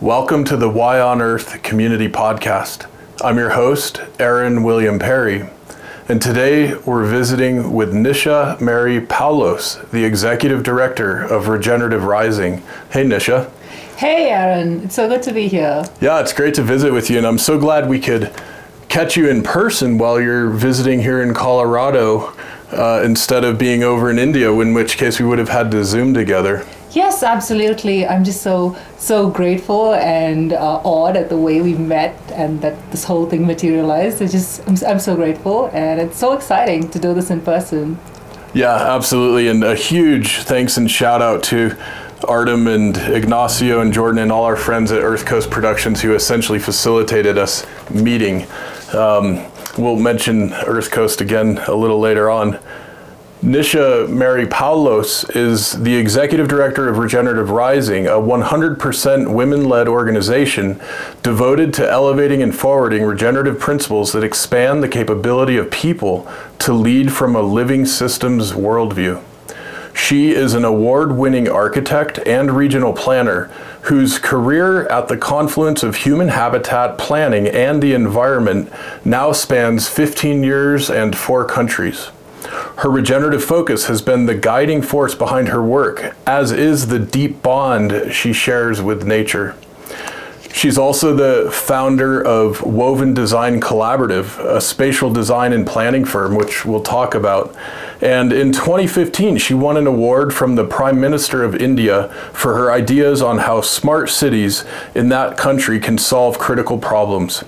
Welcome to the Y on Earth Community Podcast. I'm your host, Aaron William Perry, and today we're visiting with Nisha Mary Poulose, the Executive Director of Regenerative Rising. Hey, Nisha. Hey, Aaron. It's so good to be here. Yeah, it's great to visit with you, and I'm so glad we could catch you in person while you're visiting here in Colorado instead of being over in India, in which case we would have had to Zoom together. Yes, absolutely. I'm just so grateful and awed at the way we met and that this whole thing materialized. I'm so grateful, and it's so exciting to do this in person. Yeah, absolutely. And a huge thanks and shout out to Artem and Ignacio and Jordan and all our friends at Earth Coast Productions who essentially facilitated us meeting. We'll mention Earth Coast again a little later on. Nisha Mary Poulose is the Executive Director of Regenerative Rising, a 100% women-led organization devoted to elevating and forwarding regenerative principles that expand the capability of people to lead from a living systems worldview. She is an award-winning architect and regional planner whose career at the confluence of human habitat planning and the environment now spans 15 years and 4 countries. Her regenerative focus has been the guiding force behind her work, as is the deep bond she shares with nature. She's also the founder of Woven Design Collaborative, a spatial design and planning firm, which we'll talk about. And in 2015, she won an award from the Prime Minister of India for her ideas on how smart cities in that country can solve critical problems.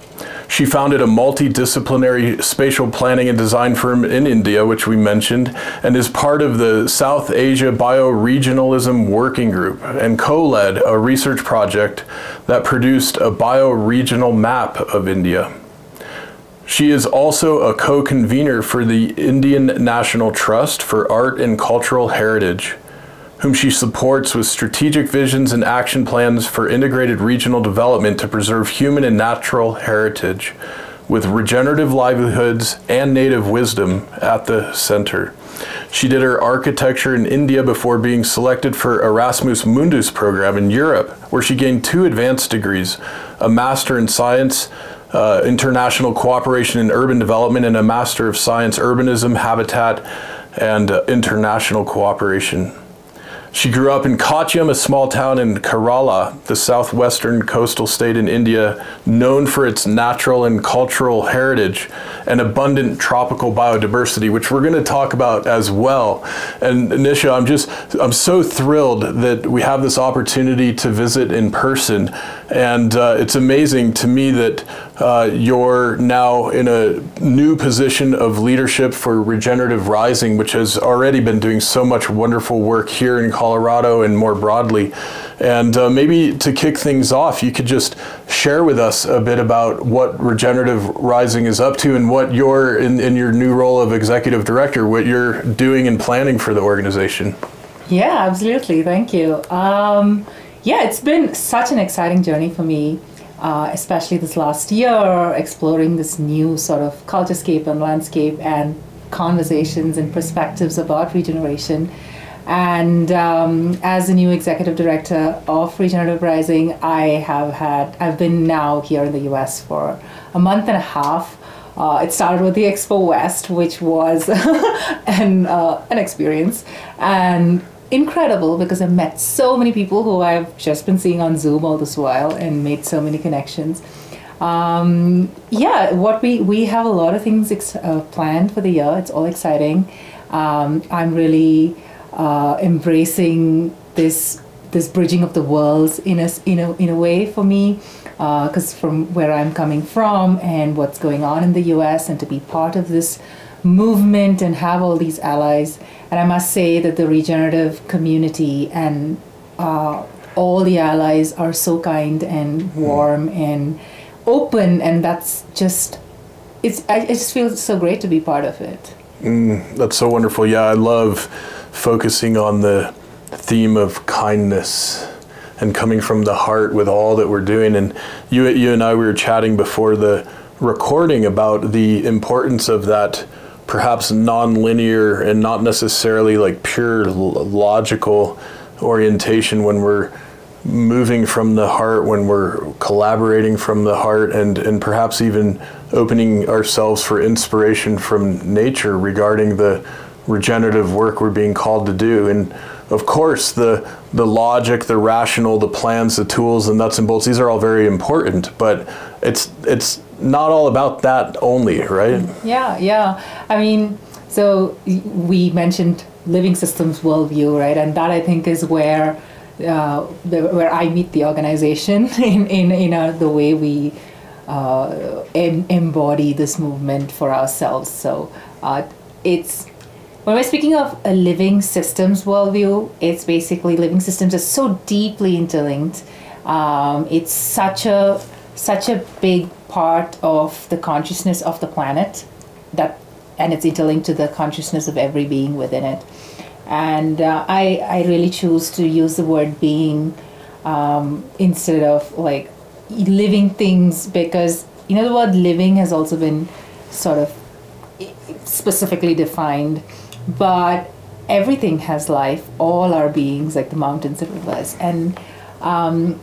She founded a multidisciplinary spatial planning and design firm in India, which we mentioned, and is part of the South Asia Bioregionalism Working Group, and co-led a research project that produced a bioregional map of India. She is also a co-convener for the Indian National Trust for Art and Cultural Heritage, whom she supports with strategic visions and action plans for integrated regional development to preserve human and natural heritage, with regenerative livelihoods and native wisdom at the center. She did her architecture in India before being selected for Erasmus Mundus program in Europe, where she gained 2 advanced degrees, a Master in Science, International Cooperation in Urban Development, and a Master of Science, Urbanism, Habitat, and International Cooperation. She grew up in Kochi, a small town in Kerala, the southwestern coastal state in India, known for its natural and cultural heritage and abundant tropical biodiversity, which we're going to talk about as well. And Nisha, I'm so thrilled that we have this opportunity to visit in person. And it's amazing to me that you're now in a new position of leadership for Regenerative Rising, which has already been doing so much wonderful work here in Colorado and more broadly. And maybe to kick things off, you could just share with us a bit about what Regenerative Rising is up to and what you're, in your new role of Executive Director, what you're doing and planning for the organization. Yeah, absolutely. Thank you. Yeah, it's been such an exciting journey for me. Especially this last year, exploring this new sort of culturescape and landscape and conversations and perspectives about regeneration. And as the new Executive Director of Regenerative Rising, I've been now here in the U.S. for a month and a half. It started with the Expo West, which was an experience. And incredible, because I met so many people who I've just been seeing on Zoom all this while and made so many connections. Yeah, what we have a lot of things planned for the year. It's all exciting. I'm really embracing this bridging of the worlds in a way for me, because from where I'm coming from and what's going on in the U.S. and to be part of this movement and have all these allies. And I must say that the regenerative community and all the allies are so kind and warm and open, and that's just, I just feel so great to be part of it. That's so wonderful. Yeah, I love focusing on the theme of kindness and coming from the heart with all that we're doing. And you and I, we were chatting before the recording about the importance of that perhaps non-linear and not necessarily like pure logical orientation when we're moving from the heart, when we're collaborating from the heart, and perhaps even opening ourselves for inspiration from nature regarding the regenerative work we're being called to do. And of course, the logic, the rational, the plans, the tools, the nuts and bolts, these are all very important, but it's not all about that only, right? Yeah. I mean, so we mentioned living systems worldview, right? And that I think is where I meet the organization in the way we embody this movement for ourselves. So it's, when we're speaking of a living systems worldview, it's basically living systems are so deeply interlinked. It's such a big part of the consciousness of the planet, that, and it's interlinked to the consciousness of every being within it. And I really choose to use the word being instead of like living things, because the word living has also been sort of specifically defined, but everything has life, all our beings, like the mountains and rivers. And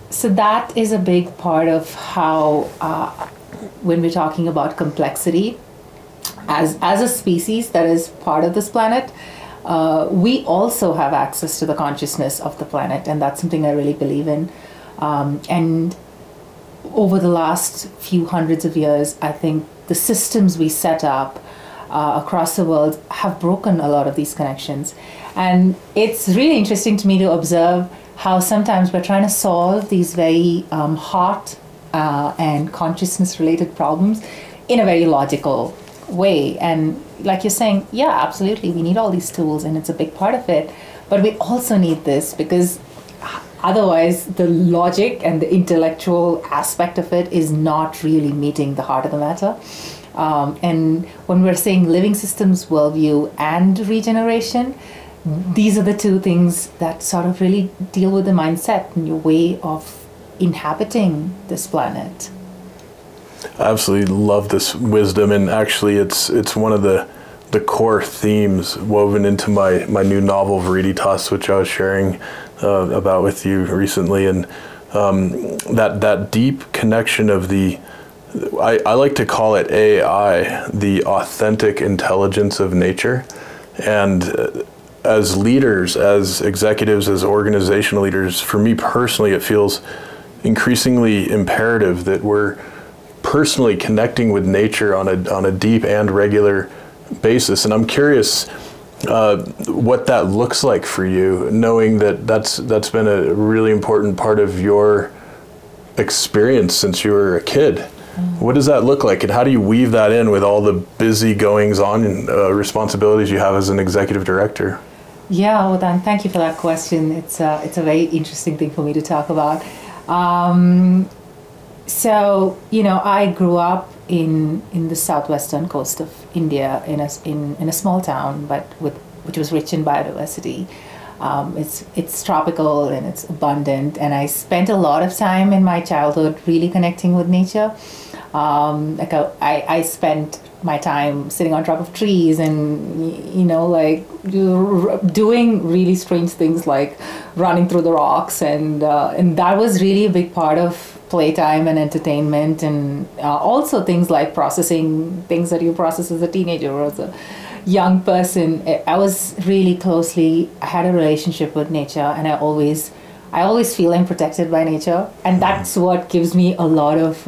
so that is a big part of how when we're talking about complexity as a species that is part of this planet, we also have access to the consciousness of the planet, and that's something I really believe in. And over the last few hundreds of years, I think the systems we set up across the world have broken a lot of these connections. And it's really interesting to me to observe how sometimes we're trying to solve these very heart and consciousness-related problems in a very logical way. And like you're saying, yeah, absolutely, we need all these tools and it's a big part of it, but we also need this, because otherwise the logic and the intellectual aspect of it is not really meeting the heart of the matter. And when we're saying living systems worldview and regeneration, these are the two things that sort of really deal with the mindset and your way of inhabiting this planet. I absolutely love this wisdom, and actually it's one of the core themes woven into my new novel Viriditas, which I was sharing about with you recently. And that deep connection of the, I like to call it AI, the authentic intelligence of nature. And as leaders, as executives, as organizational leaders, for me personally, it feels increasingly imperative that we're personally connecting with nature on a deep and regular basis. And I'm curious what that looks like for you, knowing that that's been a really important part of your experience since you were a kid. What does that look like, and how do you weave that in with all the busy goings-on and responsibilities you have as an executive director? Yeah, well, Dan, thank you for that question. It's a very interesting thing for me to talk about. So, I grew up in the southwestern coast of India in a small town, which was rich in biodiversity. It's tropical and it's abundant, and I spent a lot of time in my childhood really connecting with nature. I spent my time sitting on top of trees and like doing really strange things, like running through the rocks, and that was really a big part of playtime and entertainment, and also things like processing things that you process as a teenager or as a young person. I was really closely, I had a relationship with nature, and I always feel I'm protected by nature, and that's what gives me a lot of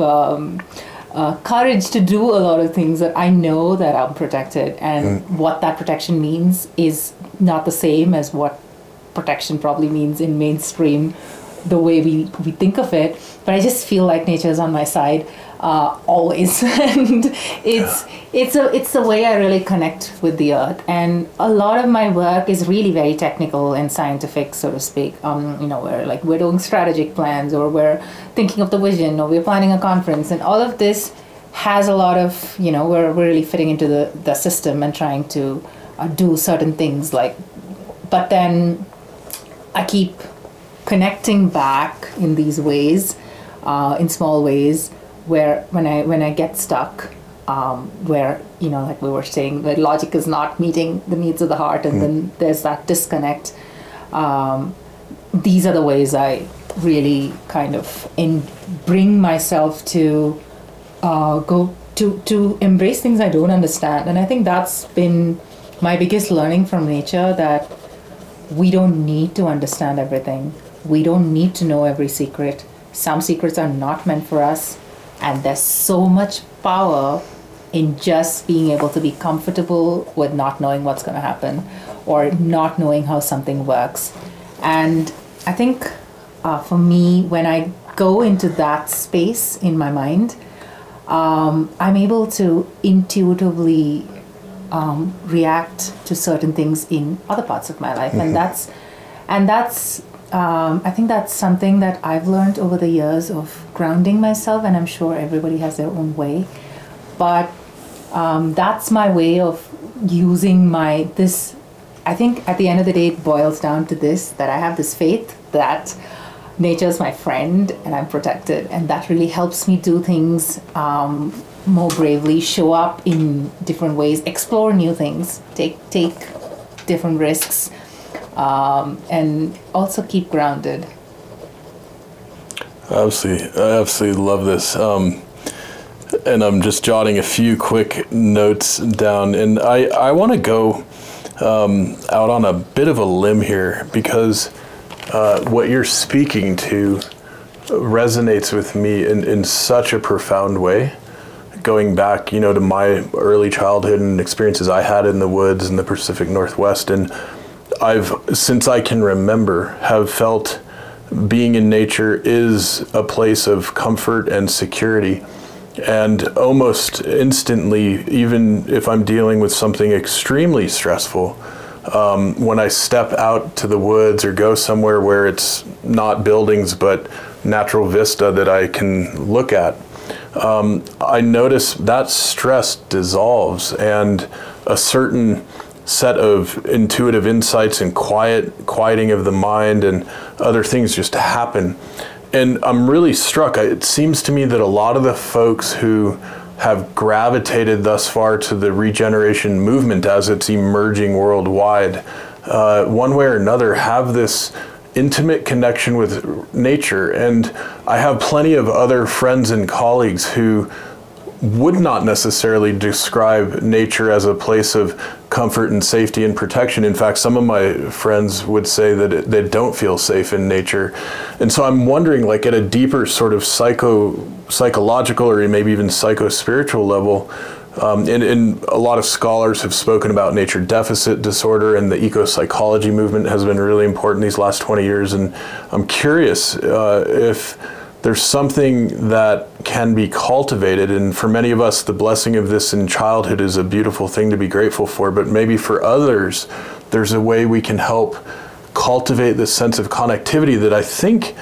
courage to do a lot of things that I know that I'm protected, and what that protection means is not the same as what protection probably means in mainstream, the way we think of it. But I just feel like nature is on my side always, and it's the way I really connect with the earth. And a lot of my work is really very technical and scientific, so to speak. We're doing strategic plans, or we're thinking of the vision, or we're planning a conference, and all of this has a lot of we're really fitting into the system and trying to do certain things. But then I keep connecting back in these ways, in small ways, where when I get stuck, where, you know, like we were saying, the logic is not meeting the needs of the heart, and then there's that disconnect. These are the ways I really kind of bring myself to go to embrace things I don't understand. And I think that's been my biggest learning from nature, that we don't need to understand everything. We don't need to know every secret. Some secrets are not meant for us. And there's so much power in just being able to be comfortable with not knowing what's going to happen or not knowing how something works. And I think for me, when I go into that space in my mind, I'm able to intuitively react to certain things in other parts of my life. Mm-hmm. And that's I think that's something that I've learned over the years of grounding myself, and I'm sure everybody has their own way. But that's my way of using this. I think at the end of the day, it boils down to this, that I have this faith that nature is my friend and I'm protected. And that really helps me do things more bravely, show up in different ways, explore new things, take different risks, and also keep grounded. I absolutely love this. And I'm just jotting a few quick notes down. And I want to go out on a bit of a limb here, because what you're speaking to resonates with me in such a profound way. Going back, you know, to my early childhood and experiences I had in the woods in the Pacific Northwest, and I've, since I can remember, have felt being in nature is a place of comfort and security. And almost instantly, even if I'm dealing with something extremely stressful, when I step out to the woods or go somewhere where it's not buildings but natural vista that I can look at, I notice that stress dissolves, and a certain set of intuitive insights and quieting of the mind and other things just happen. And I'm really struck. It seems to me that a lot of the folks who have gravitated thus far to the regeneration movement as it's emerging worldwide, one way or another, have this intimate connection with nature. And I have plenty of other friends and colleagues who would not necessarily describe nature as a place of comfort and safety and protection. In fact, some of my friends would say that they don't feel safe in nature. And so I'm wondering, like, at a deeper sort of psychological or maybe even psycho-spiritual level, and a lot of scholars have spoken about nature deficit disorder, and the eco-psychology movement has been really important these last 20 years. And I'm curious if there's something that can be cultivated. And for many of us, the blessing of this in childhood is a beautiful thing to be grateful for. But maybe for others, there's a way we can help cultivate this sense of connectivity that I think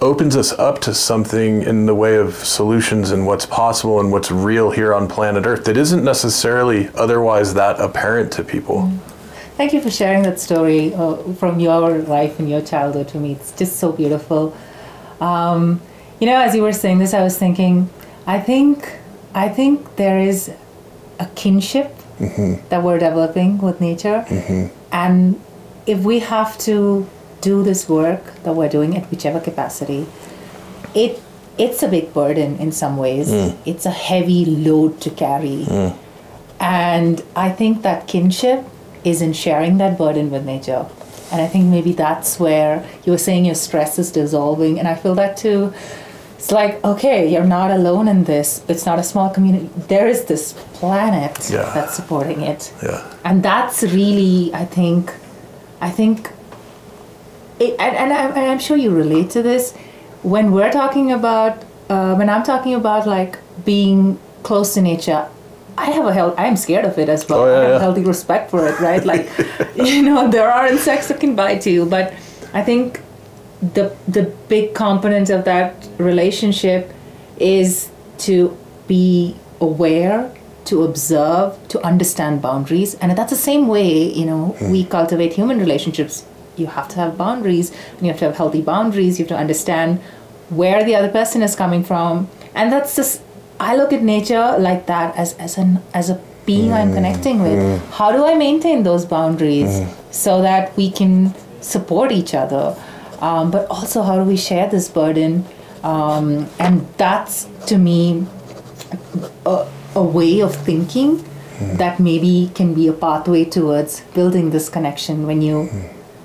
opens us up to something in the way of solutions and what's possible and what's real here on planet Earth that isn't necessarily otherwise that apparent to people. Mm-hmm. Thank you for sharing that story from your life and your childhood to me. It's just so beautiful. You know, as you were saying this, I was thinking, I think there is a kinship mm-hmm. that we're developing with nature. Mm-hmm. And if we have to do this work that we're doing at whichever capacity, it's a big burden in some ways. Mm. It's a heavy load to carry. Mm. And I think that kinship is in sharing that burden with nature. And I think maybe that's where you were saying your stress is dissolving. And I feel that too. It's like, okay, you're not alone in this. It's not a small community. There is this planet yeah. that's supporting it. Yeah. And that's really, I think, and I'm sure you relate to this. When we're talking about, when I'm talking about like being close to nature, I'm scared of it as well. Oh, yeah, I have a healthy respect for it, right? Like, you know, there are insects that can bite you, but I think the big component of that relationship is to be aware, to observe, to understand boundaries. And that's the same way, you know, we cultivate human relationships. You have to have boundaries, and you have to have healthy boundaries. You have to understand where the other person is coming from, And that's just, I look at nature like that as a being I'm connecting with. How do I maintain those boundaries so that we can support each other? But also, how do we share this burden? And that's, to me, a way of thinking that maybe can be a pathway towards building this connection when you...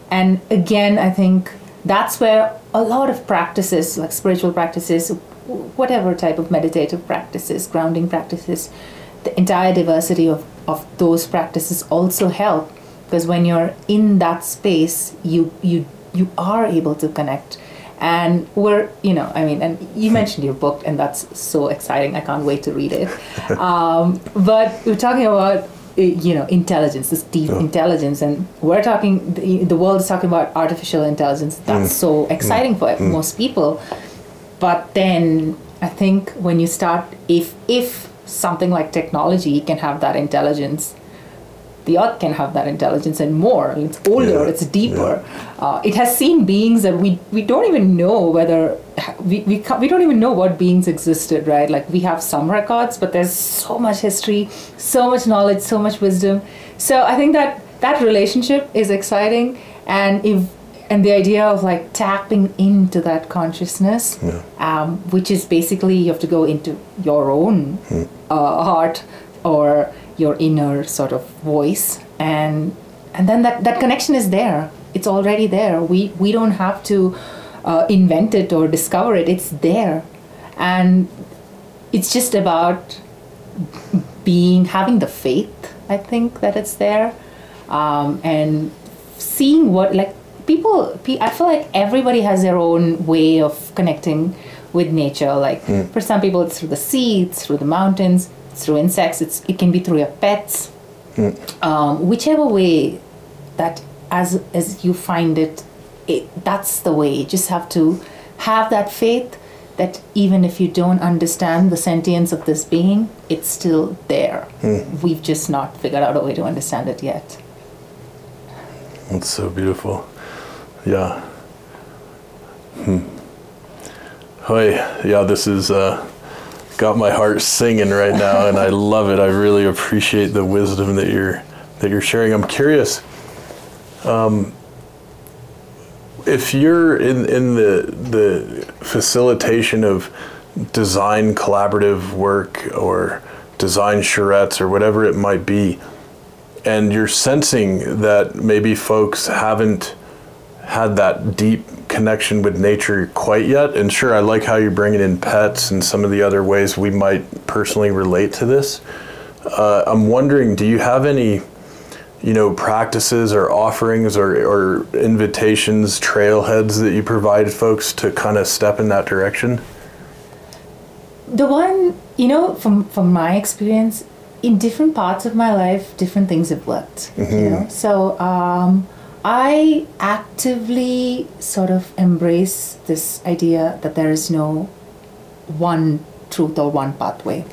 And again, I think that's where a lot of practices, like spiritual practices, whatever type of meditative practices, grounding practices, the entire diversity of those practices also help, because when you're in that space, you are able to connect. And we're, and you mentioned your book, and that's so exciting. I can't wait to read it. But we're talking about, intelligence, this deep intelligence, and we're talking, the world is talking about artificial intelligence. That's so exciting for most people. But then I think when you start, if something like technology can have that intelligence, the earth can have that intelligence and more. It's older, it's deeper. It has seen beings that we don't even know whether, we don't even know what beings existed, right? Like we have some records, but there's so much history, so much knowledge, so much wisdom. So I think that relationship is exciting. And the idea of like tapping into that consciousness, which is basically you have to go into your own heart or your inner sort of voice, and then that connection is there. It's already there. We don't have to invent it or discover it. It's there, and it's just about having the faith, I think, that it's there, and seeing what, like, people. I feel like everybody has their own way of connecting with nature. Like for some people, it's through the sea, it's through the mountains, through insects, it can be through your pets, whichever way that as you find it, that's the way. You just have to have that faith that even if you don't understand the sentience of this being, it's still there. We've just not figured out a way to understand it yet. That's so beautiful. Yeah. This is got my heart singing right now, and I love it. I really appreciate the wisdom that you're sharing. I'm curious, if you're in the facilitation of design collaborative work or design charrettes or whatever it might be, and you're sensing that maybe folks haven't had that deep connection with nature quite yet. And sure, I like how you're bringing in pets and some of the other ways we might personally relate to this. I'm wondering, do you have any, practices or offerings or invitations, trailheads that you provide folks to kind of step in that direction? The one, from my experience, in different parts of my life, different things have worked. So, I actively sort of embrace this idea that there is no one truth or one pathway,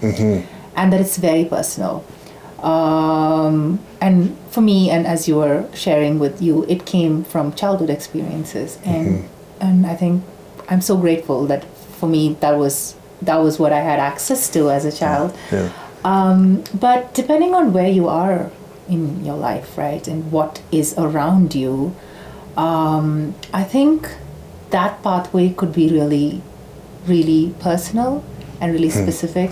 and that it's very personal. And for me, and as you were sharing with you, it came from childhood experiences, and I think I'm so grateful that for me that was what I had access to as a child. But depending on where you are in your life, right, and what is around you, I think that pathway could be really, really personal and really specific.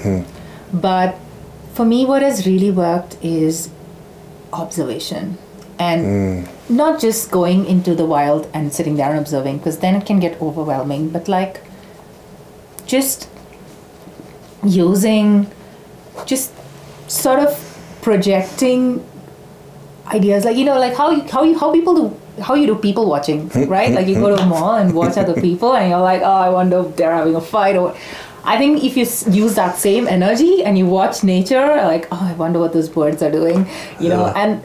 But for me, what has really worked is observation, and not just going into the wild and sitting there and observing, because then it can get overwhelming, but like just using, just sort of projecting ideas, like how you do people watching, right? Like you go to a mall and watch other people, and you're like, I wonder if they're having a fight. Or I think if you use that same energy and you watch nature, like, I wonder what those birds are doing, and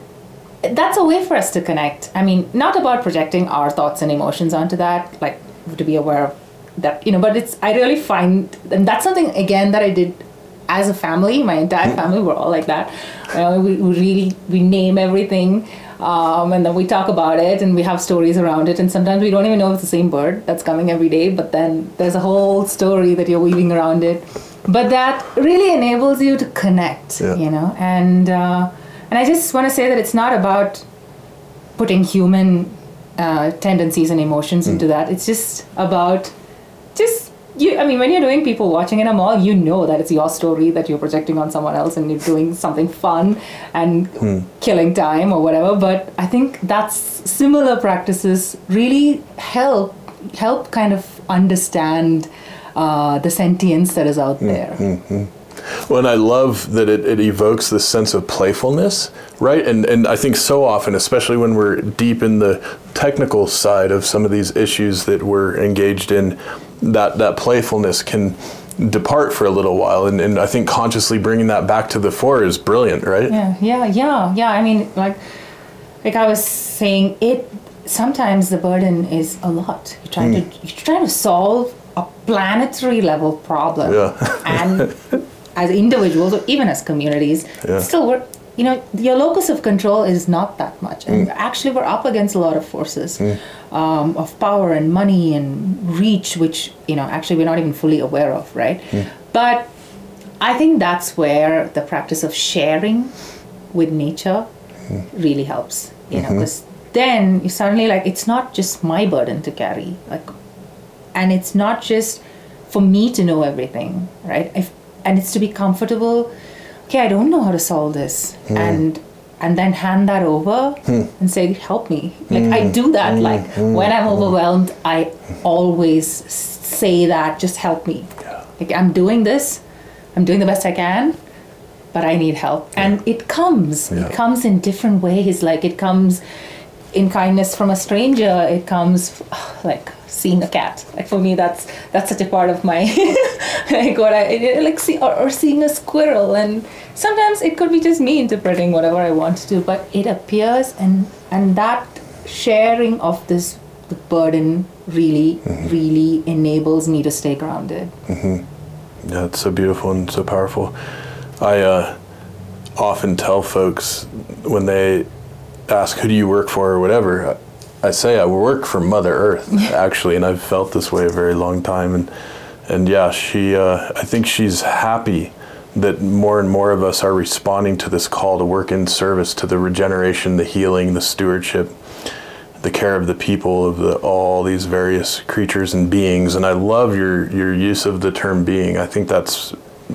that's a way for us to connect. I mean, not about projecting our thoughts and emotions onto that, like to be aware of that, but I really find, and that's something again that I did. As a family, my entire family, we're all like that. We name everything, and then we talk about it, and we have stories around it. And sometimes we don't even know it's the same bird that's coming every day, but then there's a whole story that you're weaving around it. But that really enables you to connect, you know, and I just want to say that it's not about putting human tendencies and emotions into that. It's just about I mean, when you're doing people watching in a mall, you know that it's your story that you're projecting on someone else, and you're doing something fun and killing time or whatever. But I think that's similar practices really help kind of understand the sentience that is out there. Well, and I love that it evokes this sense of playfulness, right? And I think so often, especially when we're deep in the technical side of some of these issues that we're engaged in, that playfulness can depart for a little while. And I think consciously bringing that back to the fore is brilliant, right? Yeah. I mean, like I was saying, sometimes the burden is a lot. You're trying to solve a planetary level problem. Yeah. And as individuals or even as communities, still your locus of control is not that much. And actually we're up against a lot of forces of power and money and reach, which, actually we're not even fully aware of, right? But I think that's where the practice of sharing with nature really helps, because then you suddenly it's not just my burden to carry, and it's not just for me to know everything, right? And it's to be comfortable. Okay, I don't know how to solve this, and then hand that over and say, help me. I do that. When I'm overwhelmed, I always say that, just help me. Yeah. I'm doing this. I'm doing the best I can, but I need help. Yeah. And it comes. Yeah. It comes in different ways. It comes in kindness from a stranger. It comes seeing a cat. For me, that's such a part of my what I or seeing a squirrel. And sometimes it could be just me interpreting whatever I want to do, but it appears, and that sharing of the burden really really enables me to stay grounded. Yeah, it's so beautiful and so powerful. I often tell folks when they ask, who do you work for or whatever, I say I work for Mother Earth, actually, and I've felt this way a very long time. And yeah, she, I think she's happy that more and more of us are responding to this call to work in service to the regeneration, the healing, the stewardship, the care of the people, of all these various creatures and beings. And I love your use of the term being. I think that's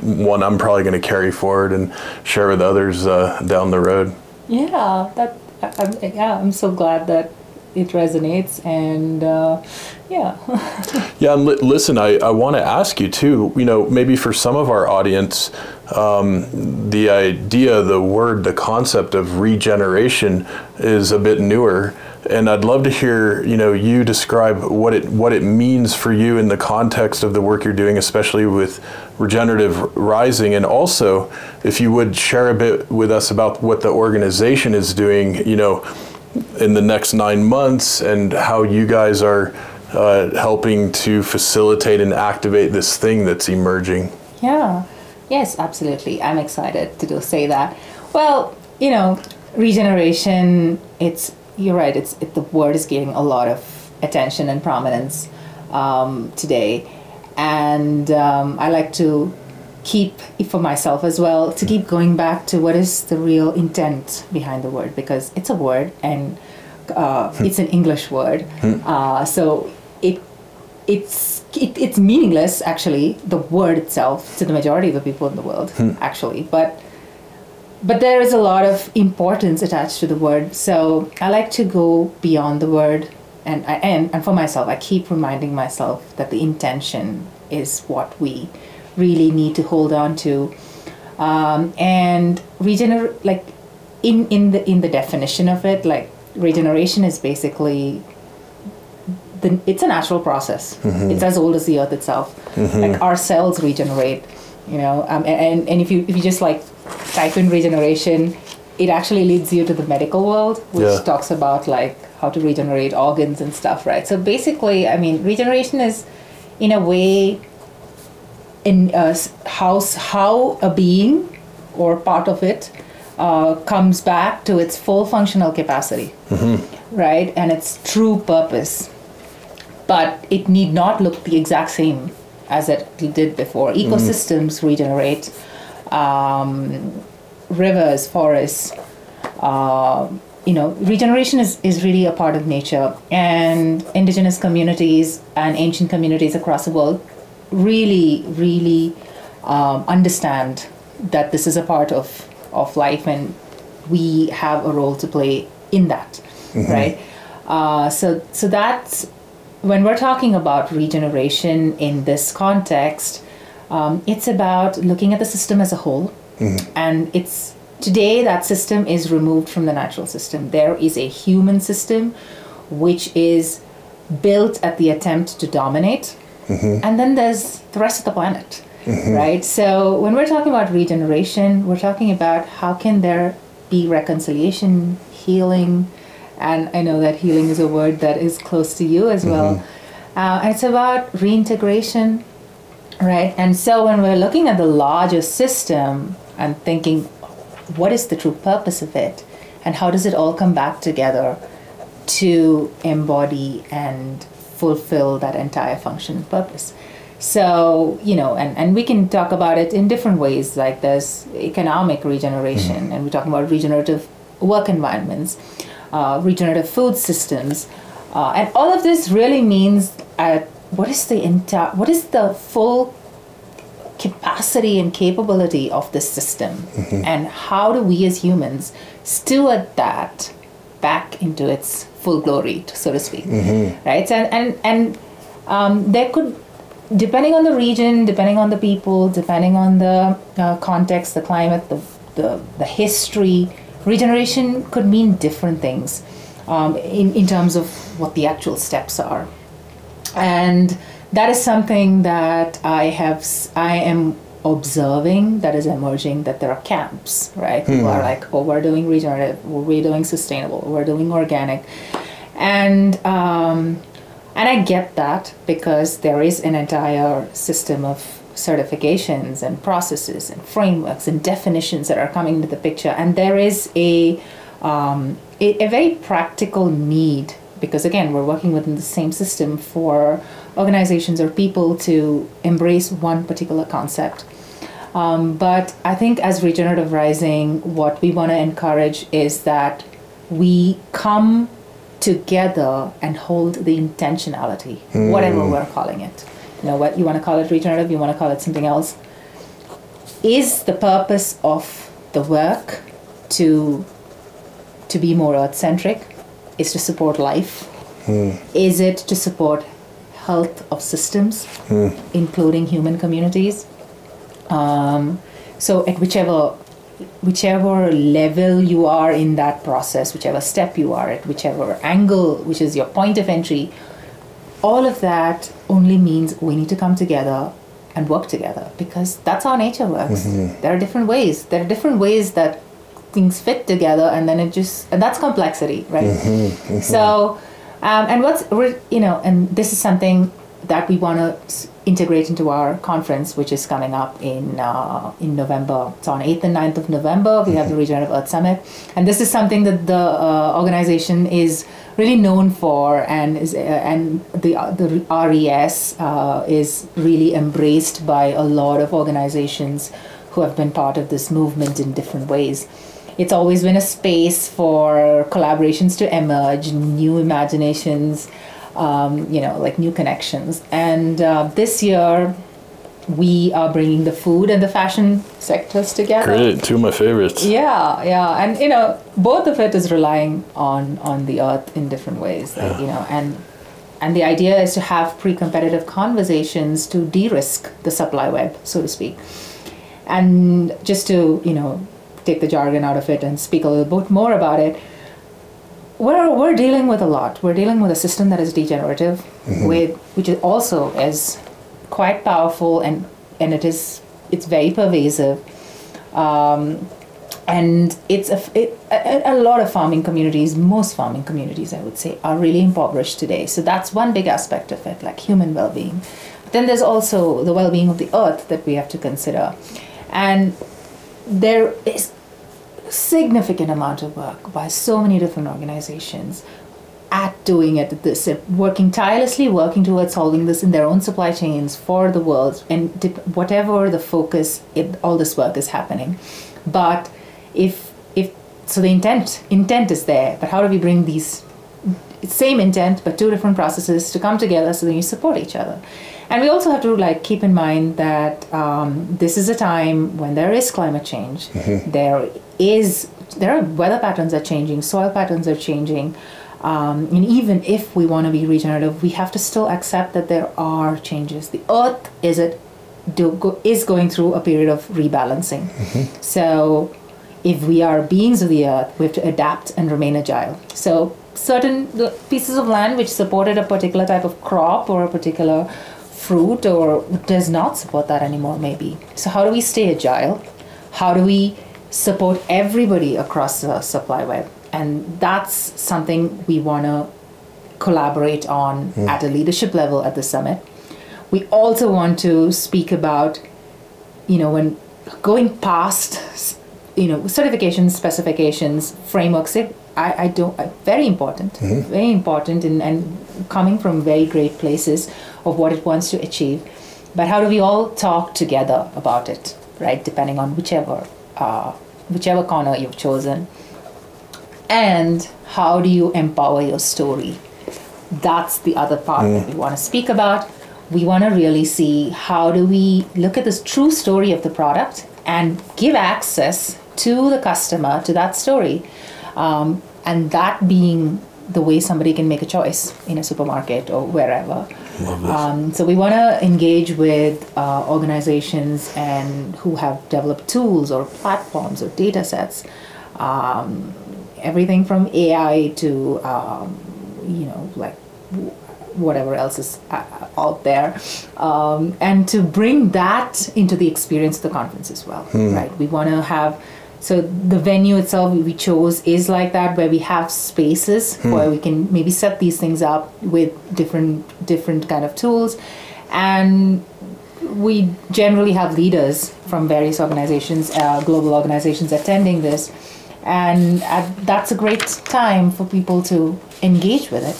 one I'm probably going to carry forward and share with others down the road. Yeah, I'm so glad that it resonates, and yeah. And listen, I want to ask you too, maybe for some of our audience, the idea, the word, the concept of regeneration is a bit newer, and I'd love to hear, you describe what it means for you in the context of the work you're doing, especially with Regenerative Rising, and also if you would share a bit with us about what the organization is doing, in the next 9 months, and how you guys are helping to facilitate and activate this thing that's emerging. Yeah. Yes, absolutely. I'm excited to say that. Well, regeneration, you're right. The word is getting a lot of attention and prominence today. And I like to keep, for myself as well, to keep going back to what is the real intent behind the word, because it's a word and it's an English word. So it's meaningless, actually, the word itself, to the majority of the people in the world, actually. But there is a lot of importance attached to the word. So I like to go beyond the word, and for myself, I keep reminding myself that the intention is what we really need to hold on to, and regenerate. In the definition of it, regeneration is basically it's a natural process. It's as old as the earth itself. Our cells regenerate. And if you just type in regeneration, it actually leads you to the medical world, which talks about how to regenerate organs and stuff, right? So basically, I mean, regeneration is, in a way, how a being or part of it comes back to its full functional capacity, right? And its true purpose. But it need not look the exact same as it did before. Ecosystems regenerate, rivers, forests, regeneration is really a part of nature, and indigenous communities and ancient communities across the world really understand that this is a part of life, and we have a role to play in that, right? So that's, when we're talking about regeneration in this context, it's about looking at the system as a whole, and it's today that system is removed from the natural system. There is a human system which is built at the attempt to dominate, and then there's the rest of the planet, right? So when we're talking about regeneration, we're talking about how can there be reconciliation, healing, and I know that healing is a word that is close to you as well. And it's about reintegration, right? And so when we're looking at the larger system and thinking, what is the true purpose of it, and how does it all come back together to embody and fulfill that entire function and purpose? So, and we can talk about it in different ways, like there's economic regeneration, and we're talking about regenerative work environments, regenerative food systems, and all of this really means what is the full capacity and capability of this system, and how do we as humans steward that back into its full glory, so to speak, right? And there could, depending on the region, depending on the people, depending on the context, the climate, the history, regeneration could mean different things in terms of what the actual steps are. And that is something that I am observing that is emerging, that there are camps, right? Who are like, oh, we're doing regenerative, we're doing sustainable, we're doing organic. And I get that, because there is an entire system of certifications and processes and frameworks and definitions that are coming into the picture. And there is a very practical need, because again, we're working within the same system, for organizations or people to embrace one particular concept. But I think as Regenerative Rising, what we want to encourage is that we come together and hold the intentionality, whatever we're calling it. What you want to call it, regenerative, you want to call it something else. Is the purpose of the work to be more earth-centric? Is to support life? Is it to support health of systems, including human communities? So at whichever level you are in that process, whichever step you are at, whichever angle, which is your point of entry, all of that only means we need to come together and work together, because that's how nature works. There are different ways. There are different ways that things fit together, and then and that's complexity, right? So, and what's, and this is something that we want to integrate into our conference, which is coming up in November. It's on 8th and 9th of November. We have the Regenerative Earth Summit. And this is something that the organization is really known for, and the RES is really embraced by a lot of organizations who have been part of this movement in different ways. It's always been a space for collaborations to emerge, new imaginations, like new connections. And this year, we are bringing the food and the fashion sectors together. Great, two of my favorites. Yeah, and both of it is relying on the earth in different ways, and the idea is to have pre-competitive conversations to de-risk the supply web, so to speak, and just to take the jargon out of it and speak a little bit more about it. We're dealing with a lot. We're dealing with a system that is degenerative, which is also is quite powerful, and it's very pervasive, and a lot of farming communities, most farming communities, I would say, are really impoverished today. So that's one big aspect of it, like human well-being. But then there's also the well-being of the earth that we have to consider, and there is significant amount of work by so many different organizations at doing it, this working tirelessly, working towards solving this in their own supply chains for the world, and whatever the focus, all this work is happening. But so the intent is there, but how do we bring these same intent but two different processes to come together so that you support each other? And we also have to keep in mind that this is a time when there is climate change, mm-hmm. there are weather patterns are changing, soil patterns are changing. And even if we want to be regenerative, we have to still accept that there are changes. The Earth is going through a period of rebalancing. Mm-hmm. So if we are beings of the Earth, we have to adapt and remain agile. So certain pieces of land which supported a particular type of crop or a particular fruit or does not support that anymore, maybe. So how do we stay agile? How do we support everybody across the supply web? And that's something we want to collaborate on at a leadership level at the summit. We also want to speak about, when going past, certifications, specifications, frameworks. Very important, mm-hmm. very important, and coming from very great places of what it wants to achieve. But how do we all talk together about it, right? Depending on whichever corner you've chosen. And how do you empower your story? That's the other part that we want to speak about. We want to really see how do we look at this true story of the product and give access to the customer to that story. And that being the way somebody can make a choice in a supermarket or wherever. So we want to engage with organizations and who have developed tools or platforms or data sets. Everything from AI to, whatever else is out there, and to bring that into the experience of the conference as well, right? We want to have, so the venue itself we chose is like that, where we have spaces where we can maybe set these things up with different kind of tools, and we generally have leaders from various organizations, global organizations attending this, and that's a great time for people to engage with it.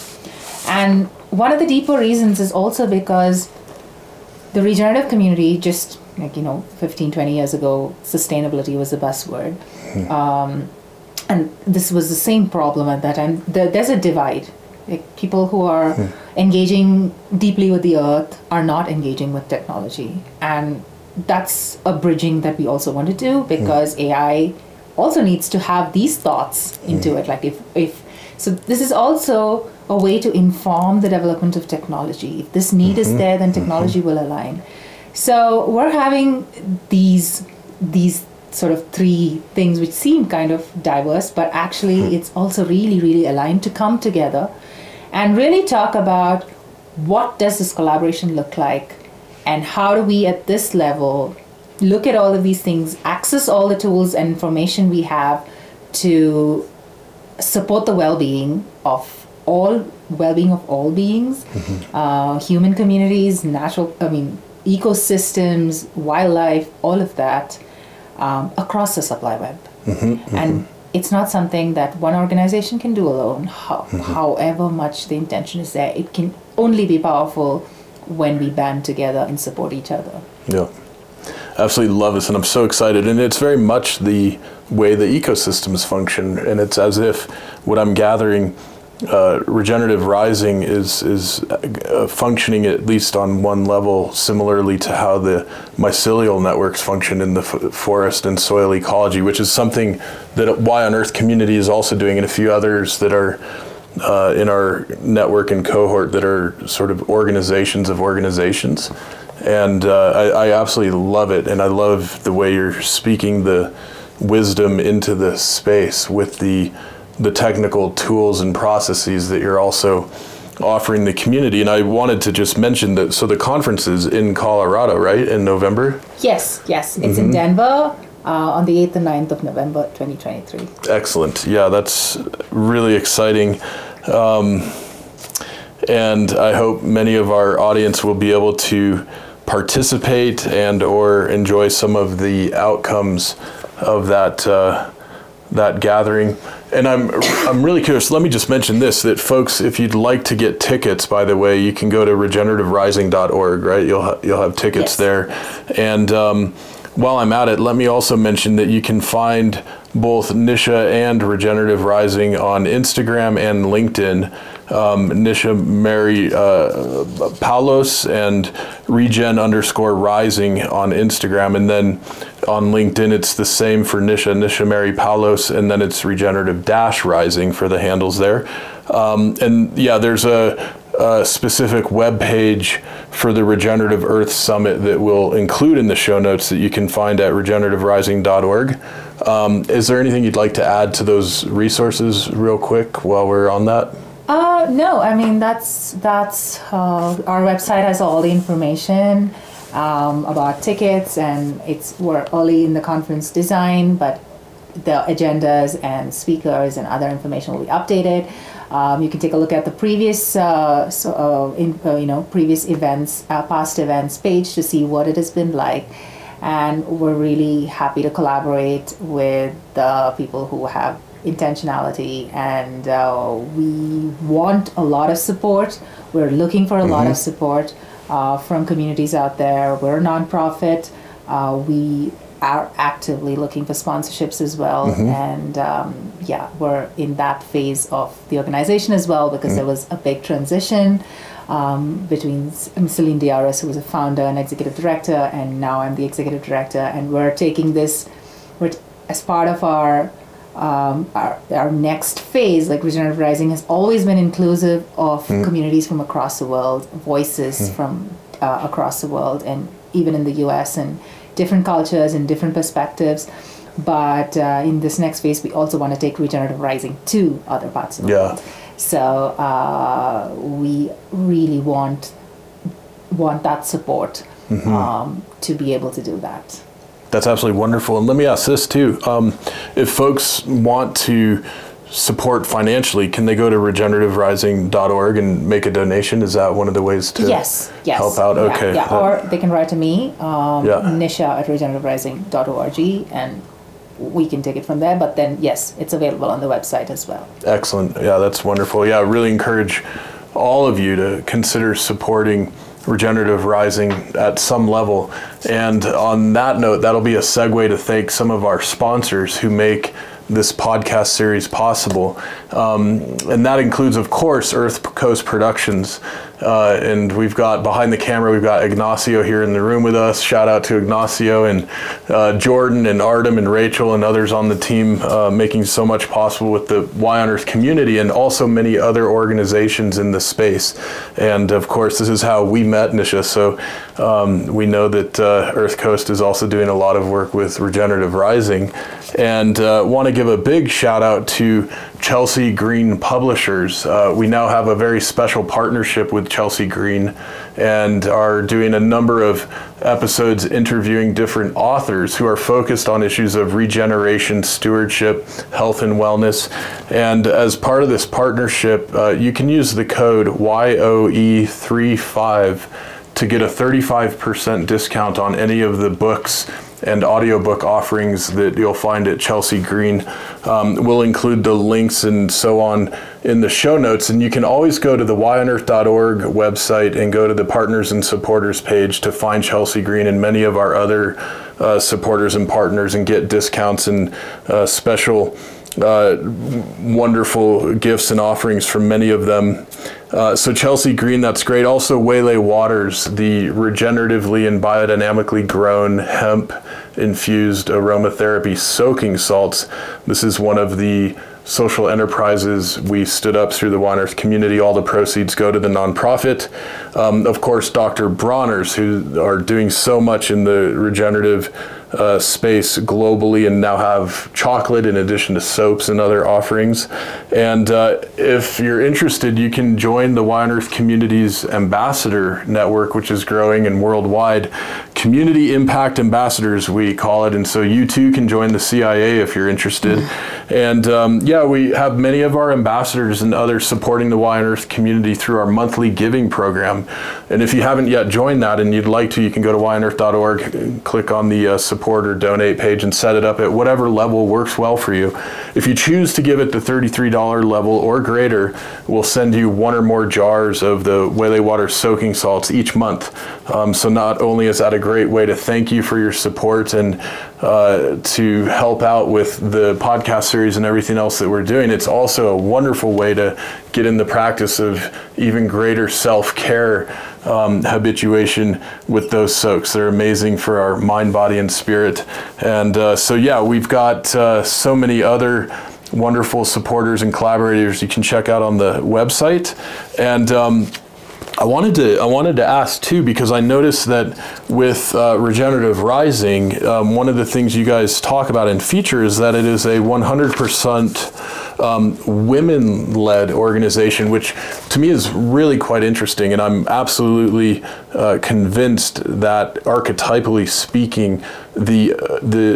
And one of the deeper reasons is also because the regenerative community, just 15, 20 years ago, sustainability was the buzzword. And this was the same problem at that time. There's a divide. People who are engaging deeply with the earth are not engaging with technology. And that's a bridging that we also want to do, because AI also needs to have these thoughts into it. So this is also a way to inform the development of technology. If this need is there, then technology will align. So we're having these sort of three things which seem kind of diverse, but actually it's also really, really aligned to come together and really talk about what does this collaboration look like, and how do we at this level look at all of these things, access all the tools and information we have to support the well-being of all beings, human communities, ecosystems, wildlife, all of that, across the supply web. And it's not something that one organization can do alone. However much the intention is there, it can only be powerful when we band together and support each other. Yeah, absolutely love this, and I'm so excited. And it's very much the way the ecosystems function, and it's as if what I'm gathering, Regenerative Rising is functioning at least on one level similarly to how the mycelial networks function in the forest and soil ecology, which is something that Y on Earth Community is also doing, and a few others that are in our network and cohort that are sort of organizations of organizations. And I absolutely love it, and I love the way you're speaking the wisdom into the space with the technical tools and processes that you're also offering the community. And I wanted to just mention that, so the conference is in Colorado, right, in November? Yes, it's in Denver on the 8th and 9th of November, 2023. Excellent, yeah, that's really exciting. And I hope many of our audience will be able to participate and or enjoy some of the outcomes of that gathering. And I'm really curious. Let me just mention this, that folks, if you'd like to get tickets, by the way, you can go to regenerativerising.org, right? You'll have tickets there. And while I'm at it, let me also mention that you can find both Nisha and Regenerative Rising on Instagram and LinkedIn. Nisha Mary Poulose and Regen_Rising on Instagram, and then on LinkedIn it's the same for Nisha Mary Poulose, and then it's Regenerative-Rising for the handles there. And yeah, there's a specific web page for the Regenerative Earth Summit that we'll include in the show notes that you can find at regenerativerising.org. Is there anything you'd like to add to those resources real quick while we're on that? No, I mean, that's our website has all the information about tickets, and we're early in the conference design, but the agendas and speakers and other information will be updated. You can take a look at the previous, previous events, past events page to see what it has been like. And we're really happy to collaborate with the people who have intentionality, and we want a lot of support. We're looking for a lot of support from communities out there. We're a nonprofit. We are actively looking for sponsorships as well, and we're in that phase of the organization as well, because there was a big transition between Celine Díaz, who was a founder and executive director, and now I'm the executive director, and we're taking this as part of our next phase. Like, Regenerative Rising has always been inclusive of communities from across the world, voices from across the world, and even in the US, and different cultures and different perspectives. But in this next phase, we also want to take Regenerative Rising to other parts of the world. So we really want that support to be able to do that. That's absolutely wonderful. And let me ask this too. If folks want to support financially, can they go to regenerativerising.org and make a donation? Is that one of the ways to help out? Okay. Yeah. Or they can write to me, nisha@regenerativerising.org, and we can take it from there. But then, yes, it's available on the website as well. Excellent. Yeah, that's wonderful. Yeah, I really encourage all of you to consider supporting Regenerative Rising at some level. And on that note, that'll be a segue to thank some of our sponsors who make this podcast series possible. And that includes, of course, Earth Coast Productions. And we've got behind the camera, we've got Ignacio here in the room with us. Shout out to Ignacio and Jordan and Artem and Rachel and others on the team making so much possible with the Y on Earth community, and also many other organizations in the space. And of course, this is how we met, Nisha. So we know that Earth Coast is also doing a lot of work with Regenerative Rising. And want to give a big shout out to Chelsea Green Publishers. We now have a very special partnership with Chelsea Green, and are doing a number of episodes interviewing different authors who are focused on issues of regeneration, stewardship, health and wellness. And as part of this partnership, you can use the code YOE35 to get a 35% discount on any of the books and audiobook offerings that you'll find at Chelsea Green. We'll include the links and so on in the show notes, and you can always go to the whyonearth.org website and go to the partners and supporters page to find Chelsea Green and many of our other supporters and partners, and get discounts and special wonderful gifts and offerings from many of them. So Chelsea Green, that's great. Also Waylay Waters, the regeneratively and biodynamically grown hemp-infused aromatherapy soaking salts. This is one of the social enterprises we stood up through the Y on Earth community. All the proceeds go to the nonprofit. Of course, Dr. Bronner's, who are doing so much in the regenerative space globally, and now have chocolate in addition to soaps and other offerings. And if you're interested, you can join the Y on Earth community's ambassador network, which is growing and worldwide. Community Impact Ambassadors, we call it. And so you too can join the CIA if you're interested. And we have many of our ambassadors and others supporting the Y on Earth community through our monthly giving program. And if you haven't yet joined that and you'd like to, you can go to yonearth.org, click on the support or donate page and set it up at whatever level works well for you. If you choose to give at the $33 level or greater, we'll send you one or more jars of the Waylay Waters soaking salts each month. So not only is that a great way to thank you for your support and to help out with the podcast series and everything else that we're doing, it's also a wonderful way to get in the practice of even greater self-care habituation with those soaks. They're amazing for our mind, body, and spirit. And we've got so many other wonderful supporters and collaborators you can check out on the website. And I wanted to ask too, because I noticed that with Regenerative Rising, one of the things you guys talk about and feature is that it is a 100% women-led organization, which to me is really quite interesting. And I'm absolutely convinced that archetypally speaking, the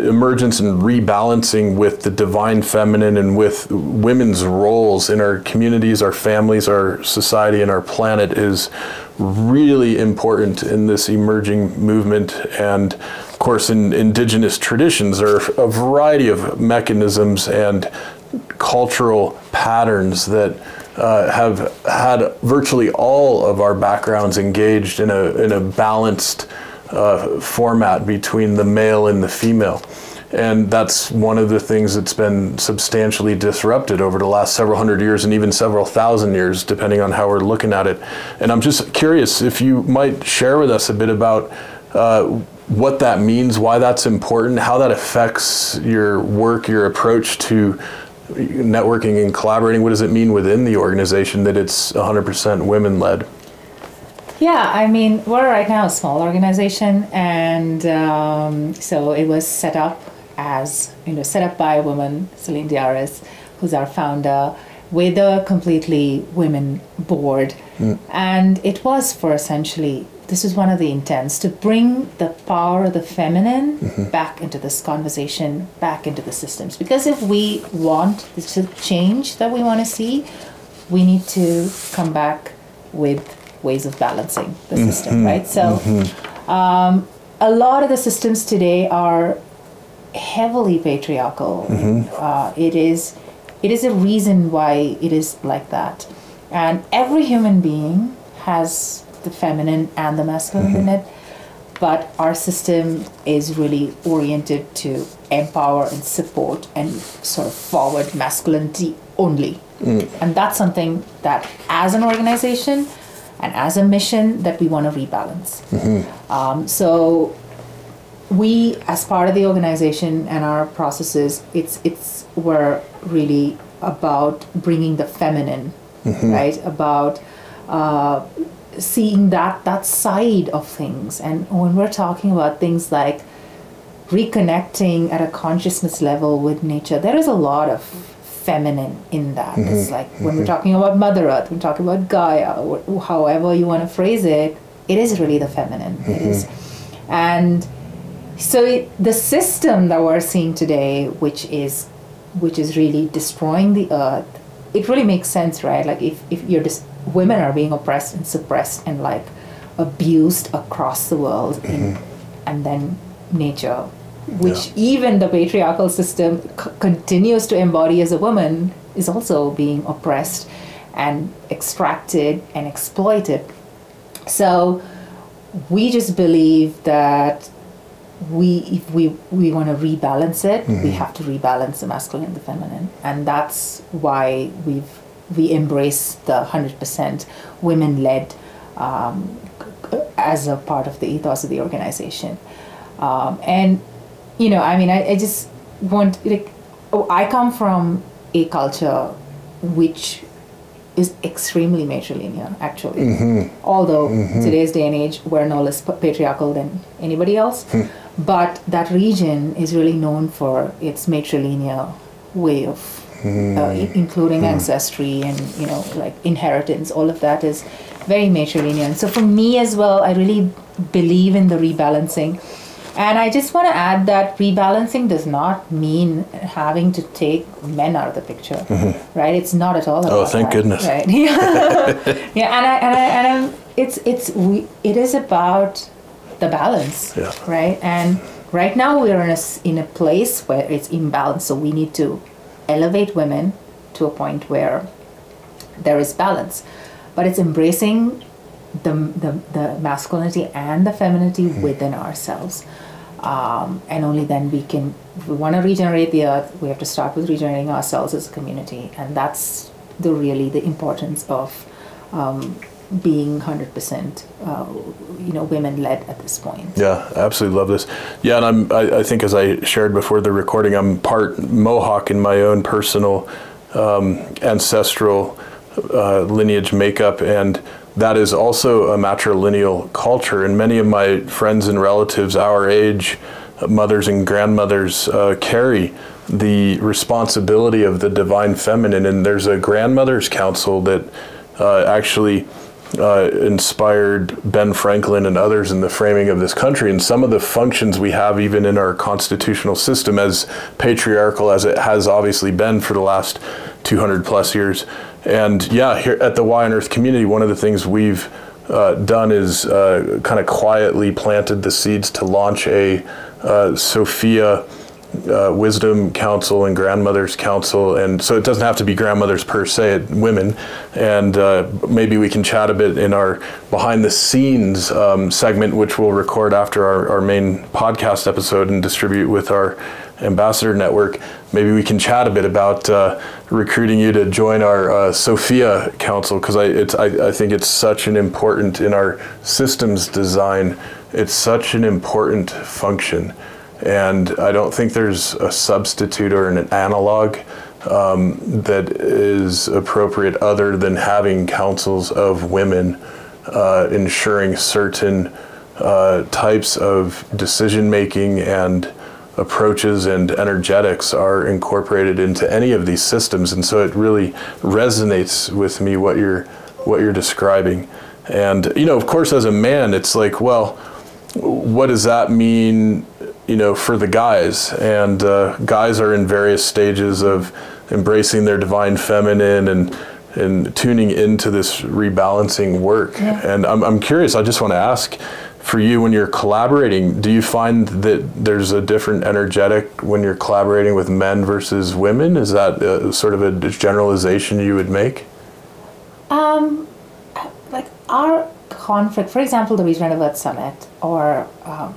emergence and rebalancing with the divine feminine and with women's roles in our communities, our families, our society, and our planet is really important in this emerging movement. And of course, in indigenous traditions, there are a variety of mechanisms and cultural patterns that have had virtually all of our backgrounds engaged in a balanced format between the male and the female. And that's one of the things that's been substantially disrupted over the last several hundred years and even several thousand years, depending on how we're looking at it. And I'm just curious if you might share with us a bit about what that means, why that's important, how that affects your work, your approach to networking and collaborating. What does it mean within the organization that it's 100% women-led? Yeah, I mean, we're right now a small organization, and so it was set up as, set up by a woman, Celine Díaz, who's our founder, with a completely women board. Mm. And it was for essentially, this is one of the intents, to bring the power of the feminine back into this conversation, back into the systems. Because if we want the change that we want to see, we need to come back with ways of balancing the system, right? So a lot of the systems today are heavily patriarchal. It is a reason why it is like that. And every human being has the feminine and the masculine in it, but our system is really oriented to empower and support and sort of forward masculinity only. And that's something that as an organization, and as a mission, that we want to rebalance. So we, as part of the organization and our processes, we're really about bringing the feminine, right? About seeing that side of things. And when we're talking about things like reconnecting at a consciousness level with nature, there is a lot of feminine in that. It's like when we're talking about Mother Earth, we're talking about Gaia, or however you want to phrase it, it is really the feminine. It is. And so the system that we're seeing today, which is really destroying the earth, it really makes sense, right? Like if you're women are being oppressed and suppressed and like abused across the world, and then nature, which even the patriarchal system continues to embody as a woman, is also being oppressed and extracted and exploited. So we just believe that if we want to rebalance it, we have to rebalance the masculine and the feminine. And that's why we embrace the 100% women-led as a part of the ethos of the organization. I just want, I come from a culture which is extremely matrilineal, actually. Although today's day and age, we're no less patriarchal than anybody else. But that region is really known for its matrilineal way of, including ancestry and, inheritance, all of that is very matrilineal. So for me as well, I really believe in the rebalancing. And I just want to add that rebalancing does not mean having to take men out of the picture, mm-hmm. right? It's not at all. About goodness! Right? It is about the balance, yeah. right? And right now we're in a place where it's imbalanced, so we need to elevate women to a point where there is balance, but it's embracing the masculinity and the femininity mm-hmm. within ourselves, and only then we can. If we want to regenerate the earth, we have to start with regenerating ourselves as a community, and that's the importance of being 100% women led at this point. Yeah, absolutely love this. Yeah, and I think as I shared before the recording, I'm part Mohawk in my own personal ancestral lineage makeup, and that is also a matrilineal culture. And many of my friends and relatives our age, mothers and grandmothers, carry the responsibility of the divine feminine. And there's a Grandmothers Council that actually inspired Ben Franklin and others in the framing of this country. And some of the functions we have even in our constitutional system, as patriarchal as it has obviously been for the last 200 plus years. And yeah, here at the Y on Earth community, one of the things we've done is kind of quietly planted the seeds to launch a Sophia Wisdom Council and Grandmothers Council. And so it doesn't have to be grandmothers per se, women. And maybe we can chat a bit in our behind the scenes segment, which we'll record after our main podcast episode and distribute with our ambassador network. Maybe we can chat a bit about recruiting you to join our Sophia Council, because I think it's such an important, in our systems design, it's such an important function. And I don't think there's a substitute or an analog that is appropriate other than having councils of women ensuring certain types of decision-making and approaches and energetics are incorporated into any of these systems. And so it really resonates with me what you're describing. And, of course, as a man, it's like, well, what does that mean, for the guys? And guys are in various stages of embracing their divine feminine and tuning into this rebalancing work. Yeah. And I'm curious, I just want to ask, for you, when you're collaborating, do you find that there's a different energetic when you're collaborating with men versus women? Is that sort of a generalization you would make? Like our conflict, for example, the Regenerative Earth Summit, or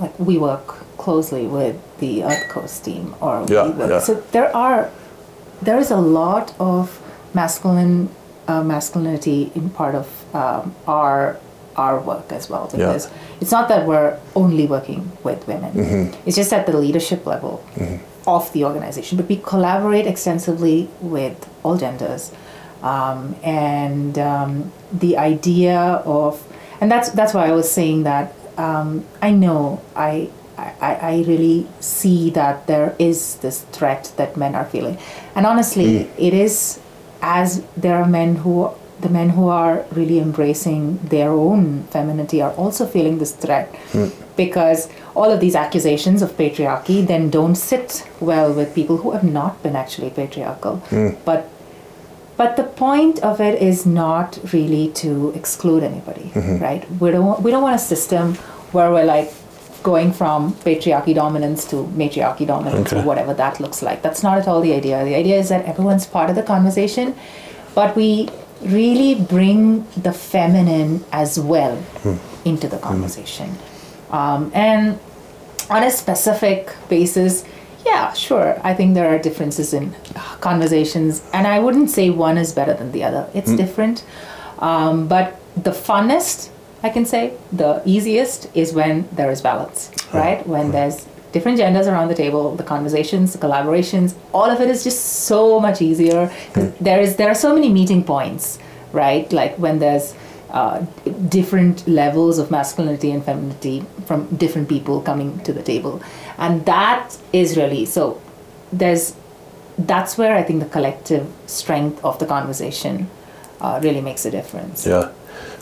like we work closely with the Earth Coast team, or so there is a lot of masculinity in part of our work as well, because it's not that we're only working with women. Mm-hmm. It's just at the leadership level of the organization, but we collaborate extensively with all genders, and the idea of, and that's why I was saying that I know I really see that there is this threat that men are feeling, and honestly, it is, as there are the men who are really embracing their own femininity are also feeling this threat, because all of these accusations of patriarchy then don't sit well with people who have not been actually patriarchal. But the point of it is not really to exclude anybody, right? We don't want a system where we're like going from patriarchy dominance to matriarchy dominance, or whatever that looks like. That's not at all the idea. The idea is that everyone's part of the conversation, but we really bring the feminine as well into the conversation. And on a specific basis, yeah, sure, I think there are differences in conversations, and I wouldn't say one is better than the other. It's different. But the funnest, I can say, the easiest is when there is balance, right? When there's different genders around the table, the conversations, the collaborations, all of it is just so much easier. There are so many meeting points, right? Like when there's different levels of masculinity and femininity from different people coming to the table. And that is really, so that's where I think the collective strength of the conversation really makes a difference. Yeah.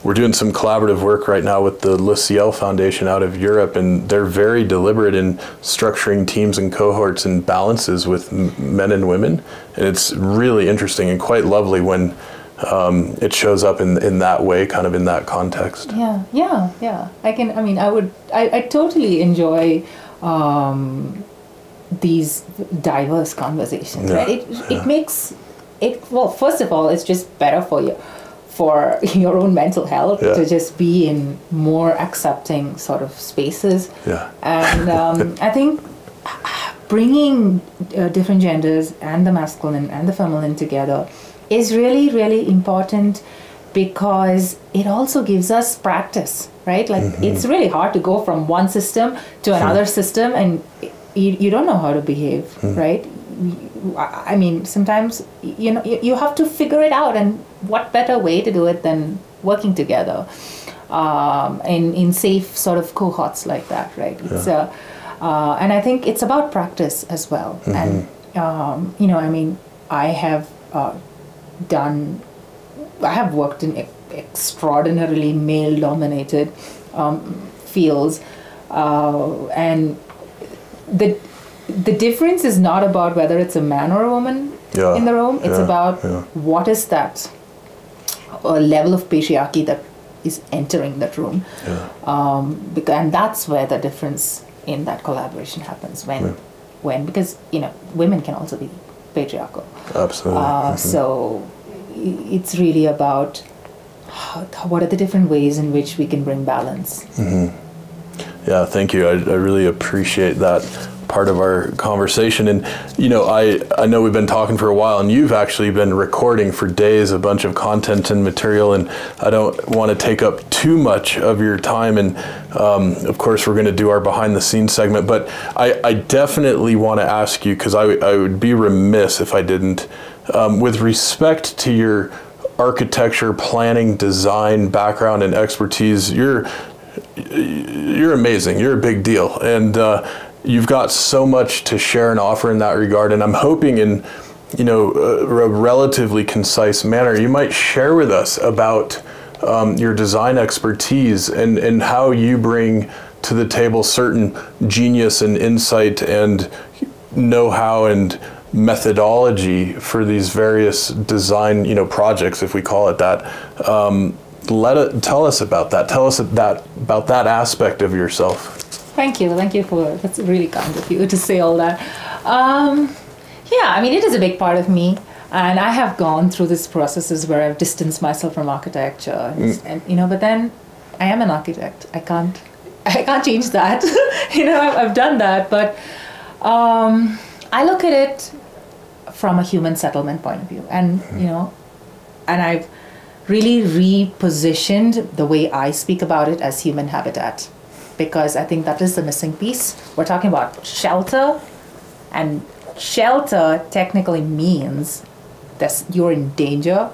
We're doing some collaborative work right now with the Le Ciel Foundation out of Europe, and they're very deliberate in structuring teams and cohorts and balances with men and women. And it's really interesting and quite lovely when it shows up in that way, kind of in that context. Yeah. I totally enjoy these diverse conversations, right? It makes it, well, first of all, it's just better for you. For your own mental health, to just be in more accepting sort of spaces. Yeah. And I think bringing different genders and the masculine and the feminine together is really, really important, because it also gives us practice, right? Like, it's really hard to go from one system to another system, and you don't know how to behave, right? I mean, sometimes, you know, you have to figure it out, and what better way to do it than working together in safe sort of cohorts like that, right? It's and I think it's about practice as well. And, you know, I mean, I have worked in extraordinarily male-dominated fields, and the difference is not about whether it's a man or a woman in the room. It's about what is that level of patriarchy that is entering that room. And that's where the difference in that collaboration happens. When because, you know, women can also be patriarchal. Absolutely. So it's really about what are the different ways in which we can bring balance. Yeah, thank you. I really appreciate that part of our conversation. And, you know, I know we've been talking for a while, and you've actually been recording for days a bunch of content and material, and I don't want to take up too much of your time. And of course, we're going to do our behind the scenes segment, but I definitely want to ask you, because I would be remiss if I didn't, with respect to your architecture, planning, design background and expertise, you're amazing. You're a big deal. And you've got so much to share and offer in that regard, and I'm hoping, in, you know, a relatively concise manner, you might share with us about your design expertise and how you bring to the table certain genius and insight and know-how and methodology for these various design, you know, projects, if we call it that. Tell us about that. Tell us about that aspect of yourself. Thank you for, that's really kind of you to say all that. Yeah, I mean, it is a big part of me, and I have gone through these processes where I've distanced myself from architecture, and, you know, but then I am an architect. I can't change that. You know, I've done that, but I look at it from a human settlement point of view, and, you know, and I've really repositioned the way I speak about it as human habitat. Because I think that is the missing piece. We're talking about shelter, and shelter technically means that you're in danger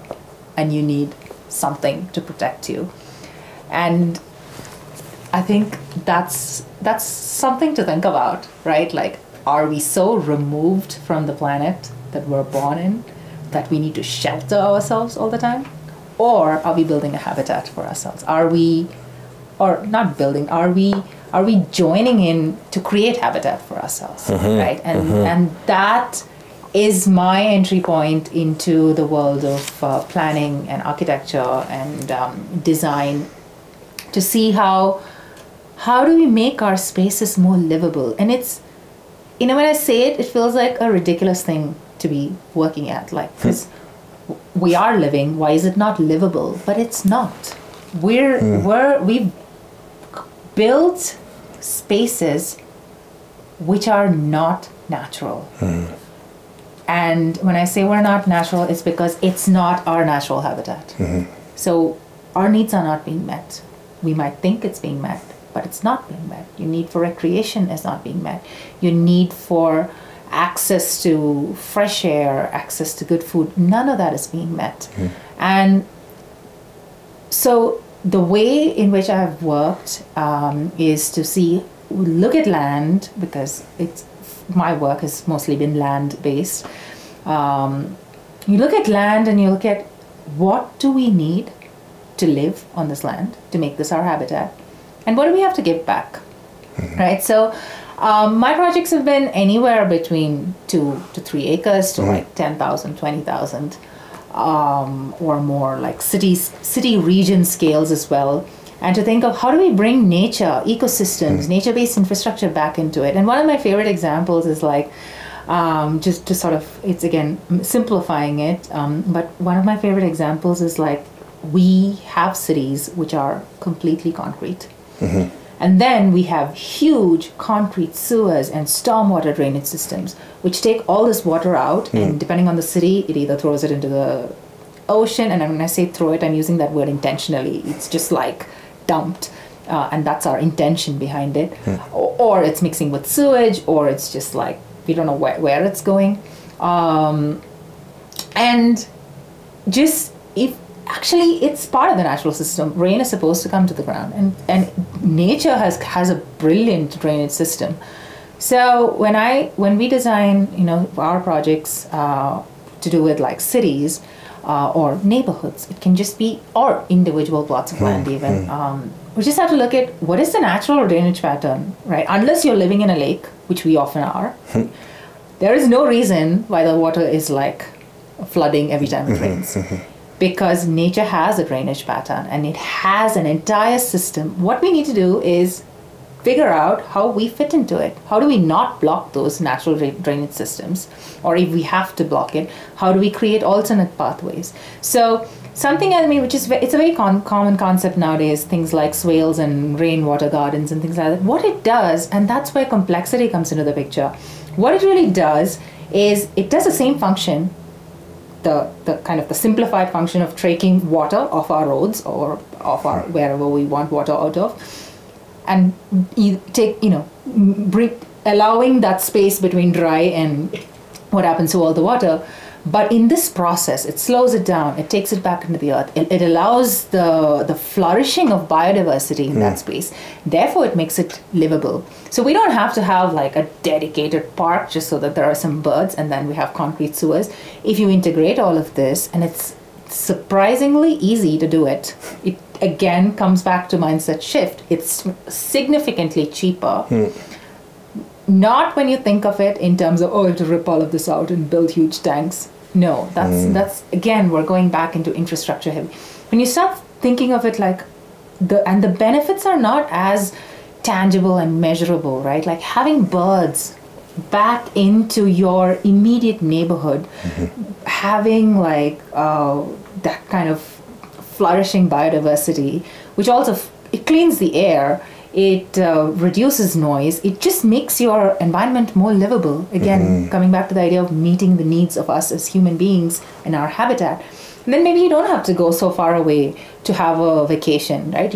and you need something to protect you. And I think that's something to think about, right? Like, are we so removed from the planet that we're born in that we need to shelter ourselves all the time? Or are we building a habitat for ourselves? Are we joining in to create habitat for ourselves, right? And that is my entry point into the world of planning and architecture and design, to see how do we make our spaces more livable. And it's, you know, when I say it, it feels like a ridiculous thing to be working at, like, because we are living, why is it not livable? But it's not. We've built spaces which are not natural. And when I say we're not natural, it's because it's not our natural habitat. So our needs are not being met. We might think it's being met, but it's not being met. Your need for recreation is not being met. Your need for access to fresh air, access to good food, none of that is being met. And so the way in which I've worked is to look at land, because my work has mostly been land-based. You look at land and you look at what do we need to live on this land, to make this our habitat, and what do we have to give back, mm-hmm. right? So my projects have been anywhere between 2 to 3 acres to mm-hmm. like 10,000, 20,000 or more, like city region scales as well. And to think of how do we bring nature, ecosystems, mm-hmm. nature-based infrastructure back into it. And one of my favorite examples is like, just to sort of, it's again, simplifying it, but one of my favorite examples is like, we have cities which are completely concrete. Mm-hmm. And then we have huge concrete sewers and stormwater drainage systems, which take all this water out, mm-hmm. and depending on the city, it either throws it into the ocean, and when I say throw it, I'm using that word intentionally. It's just like dumped, and that's our intention behind it. Mm. Or it's mixing with sewage, or it's just like, we don't know where it's going. And just, if actually it's part of the natural system, rain is supposed to come to the ground, and nature has a brilliant drainage system. So when we design, our projects to do with like cities, or neighborhoods, it can just be, or individual plots of land even. We just have to look at what is the natural drainage pattern, right? Unless you're living in a lake, which we often are, there is no reason why the water is like flooding every time it rains. Because nature has a drainage pattern and it has an entire system. What we need to do is figure out how we fit into it. How do we not block those natural drainage systems? Or if we have to block it, how do we create alternate pathways? So something, it's a very common concept nowadays, things like swales and rainwater gardens and things like that. What it does, and that's where complexity comes into the picture, what it really does is it does the same function, the kind of the simplified function of taking water off our roads or off our wherever we want water out of, and you take, allowing that space between dry and what happens to all the water. But in this process, it slows it down, it takes it back into the earth, it allows the flourishing of biodiversity in that space. Therefore, it makes it livable. So we don't have to have like a dedicated park just so that there are some birds and then we have concrete sewers. If you integrate all of this, and it's surprisingly easy to do it, it again comes back to mindset shift. It's significantly cheaper. Not when you think of it in terms of, oh, I have to rip all of this out and build huge tanks. No, that's again, we're going back into infrastructure heavy. When you start thinking of it like, the benefits are not as tangible and measurable, right? Like having birds back into your immediate neighborhood, having like that kind of flourishing biodiversity, which also it cleans the air, it reduces noise, it just makes your environment more livable. Again, coming back to the idea of meeting the needs of us as human beings and our habitat. And then maybe you don't have to go so far away to have a vacation, right?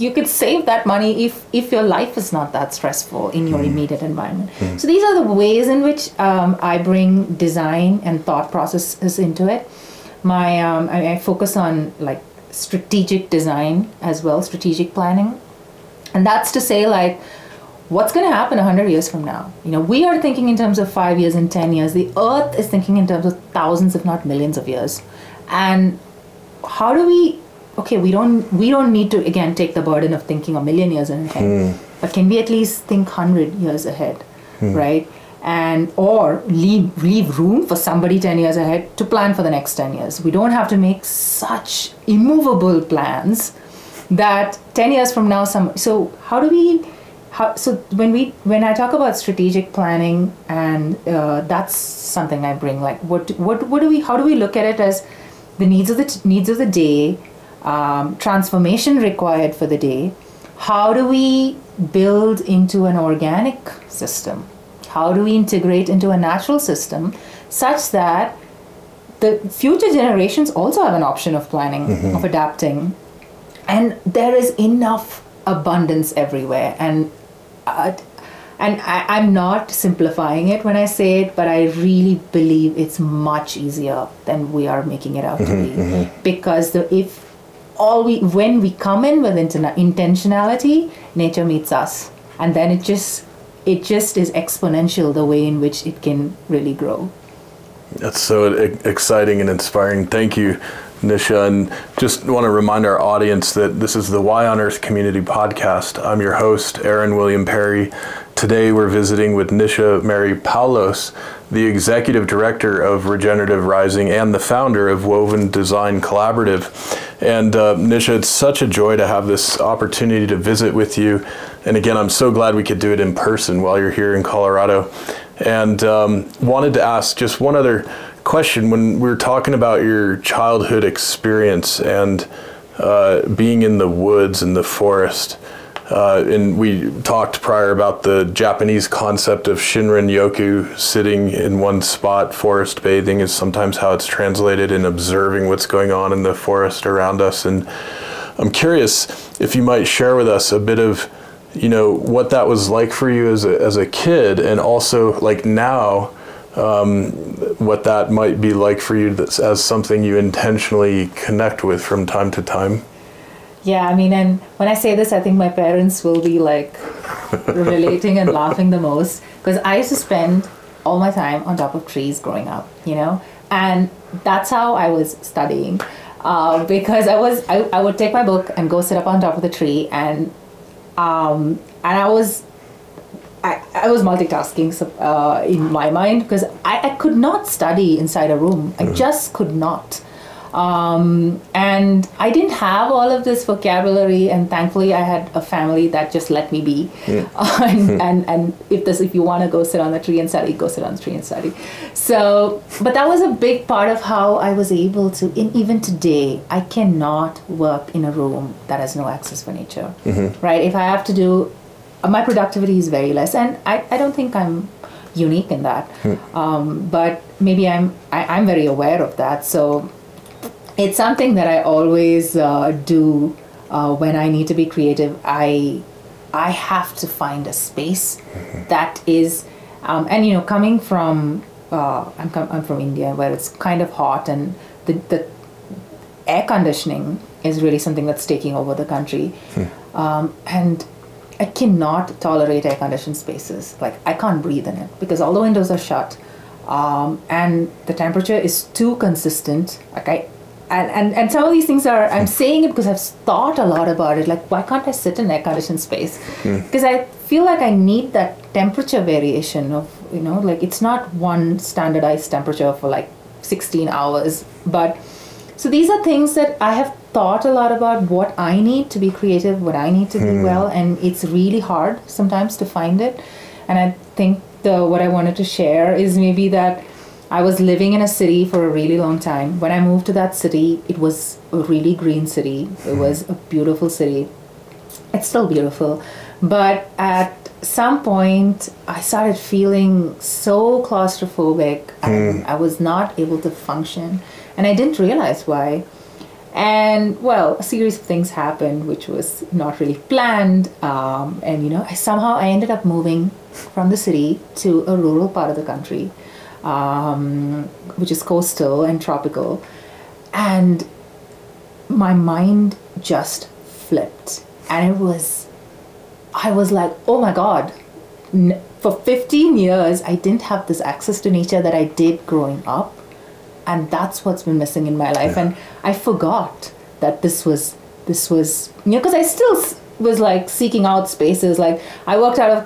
You can save that money if your life is not that stressful in your immediate environment. So these are the ways in which I bring design and thought processes into it. My I focus on like strategic design as well, strategic planning, and that's to say like what's going to happen 100 years from now. We are thinking in terms of 5 years and 10 years. The earth is thinking in terms of thousands, if not millions of years. And how do we? Okay, we don't need to again take the burden of thinking a million years ahead, but can we at least think 100 years ahead, right? And or leave room for somebody 10 years ahead to plan for the next 10 years. We don't have to make such immovable plans that 10 years from now when I talk about strategic planning, and that's something I bring, like how do we look at it as the needs of the day, transformation required for the day, how do we build into an organic system? How do we integrate into a natural system such that the future generations also have an option of planning, of adapting? And there is enough abundance everywhere. And I'm not simplifying it when I say it, but I really believe it's much easier than we are making it out to be. Because when we come in with intentionality, nature meets us. And then it just is exponential, the way in which it can really grow. That's so exciting and inspiring. Thank you Nisha, and just want to remind our audience that this is the Y on Earth Community Podcast. I'm your host, Aaron William Perry. Today we're visiting with Nisha Mary Poulose, the Executive Director of Regenerative Rising and the founder of Woven Design Collaborative. And Nisha, it's such a joy to have this opportunity to visit with you. And again, I'm so glad we could do it in person while you're here in Colorado. And wanted to ask just one other question. When we were talking about your childhood experience and being in the woods and the forest, and we talked prior about the Japanese concept of Shinrin-yoku, sitting in one spot, forest bathing is sometimes how it's translated, and observing what's going on in the forest around us. And I'm curious if you might share with us a bit of, you know, what that was like for you as a kid, and also like now, what that might be like for you as something you intentionally connect with from time to time. Yeah, I mean, and when I say this, I think my parents will be like relating and laughing the most, because I used to spend all my time on top of trees growing up, you know, and that's how I was studying, because I would take my book and go sit up on top of the tree, and I was multitasking in my mind, because I could not study inside a room. I just could not. And I didn't have all of this vocabulary, and thankfully I had a family that just let me be. Yeah. And if you want to go sit on the tree and study, go sit on the tree and study. So, but that was a big part of how I was able to, even today, I cannot work in a room that has no access for nature, mm-hmm. right? If I have to do, my productivity is very less, and I don't think I'm unique in that. Mm. But maybe I'm very aware of that. So it's something that I always do when I need to be creative. I have to find a space mm-hmm. that is, and you know, coming from I'm from India, where it's kind of hot, and the air conditioning is really something that's taking over the country, mm. And I cannot tolerate air-conditioned spaces. Like, I can't breathe in it because all the windows are shut, and the temperature is too consistent. Like, and some of these things are, I'm saying it because I've thought a lot about it. Like, why can't I sit in air-conditioned space? Because I feel like I need that temperature variation of, you know, like, it's not one standardized temperature for like 16 hours. But so these are things that I have thought a lot about, what I need to be creative, what I need to do well, and it's really hard sometimes to find it. And I think what I wanted to share is maybe that I was living in a city for a really long time. When I moved to that city, it was a really green city. It was a beautiful city. It's still beautiful. But at some point, I started feeling so claustrophobic, and I was not able to function. And I didn't realize why. And, well, a series of things happened, which was not really planned. And, you know, I ended up moving from the city to a rural part of the country, which is coastal and tropical. And my mind just flipped. And I was like, oh, my God. For 15 years, I didn't have this access to nature that I did growing up. And that's what's been missing in my life. Yeah. And I forgot that this was, you know, because I still was like seeking out spaces. Like, I worked out of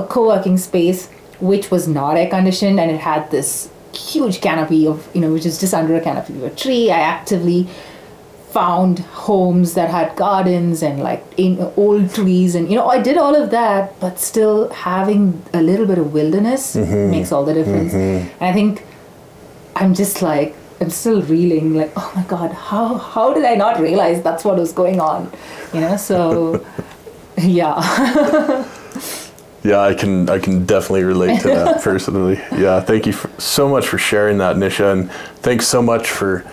a co-working space, which was not air conditioned, and it had this huge canopy of, you know, which is just under a canopy of a tree. I actively found homes that had gardens and like old trees, and, you know, I did all of that, but still having a little bit of wilderness mm-hmm. makes all the difference. Mm-hmm. And I think I'm just like, I'm still reeling, like, oh my God, how did I not realize that's what was going on? You know, so, yeah. Yeah, I can definitely relate to that personally. Yeah, thank you so much for sharing that, Nisha, and thanks so much for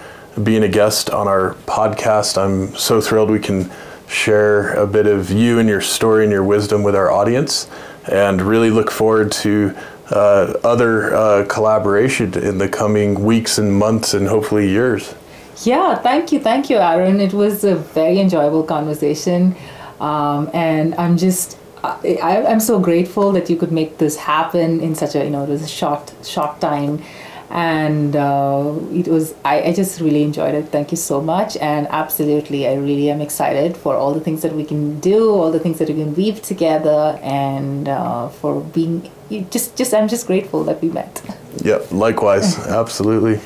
being a guest on our podcast. I'm so thrilled we can share a bit of you and your story and your wisdom with our audience, and really look forward to other collaboration in the coming weeks and months and hopefully years. Yeah, thank you, Aaron. It was a very enjoyable conversation, and I'm just I'm so grateful that you could make this happen in such a, you know, it was a short time, And it was, I just really enjoyed it. Thank you so much. And absolutely, I really am excited for all the things that we can do, all the things that we can weave together, and for being, I'm just grateful that we met. Yep, likewise, absolutely.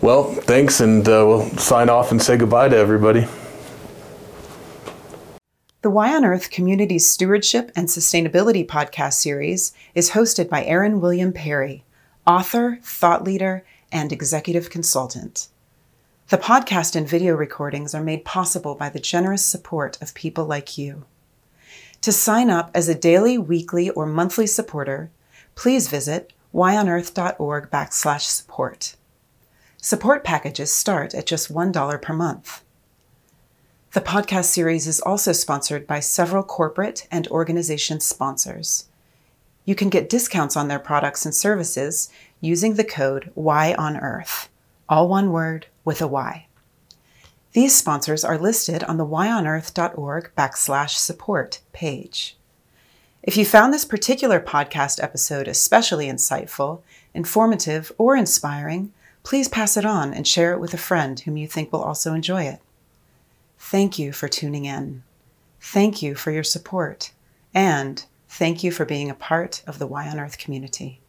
Well, thanks, and we'll sign off and say goodbye to everybody. The Why on Earth Community Stewardship and Sustainability podcast series is hosted by Aaron William Perry, author, thought leader, and executive consultant. The podcast and video recordings are made possible by the generous support of people like you. To sign up as a daily, weekly, or monthly supporter, please visit whyonearth.org/support. Support packages start at just $1 per month. The podcast series is also sponsored by several corporate and organization sponsors. You can get discounts on their products and services using the code Y on Earth, all one word with a Y. These sponsors are listed on the whyonearth.org/support page. If you found this particular podcast episode especially insightful, informative, or inspiring, please pass it on and share it with a friend whom you think will also enjoy it. Thank you for tuning in. Thank you for your support. And thank you for being a part of the Why on Earth community.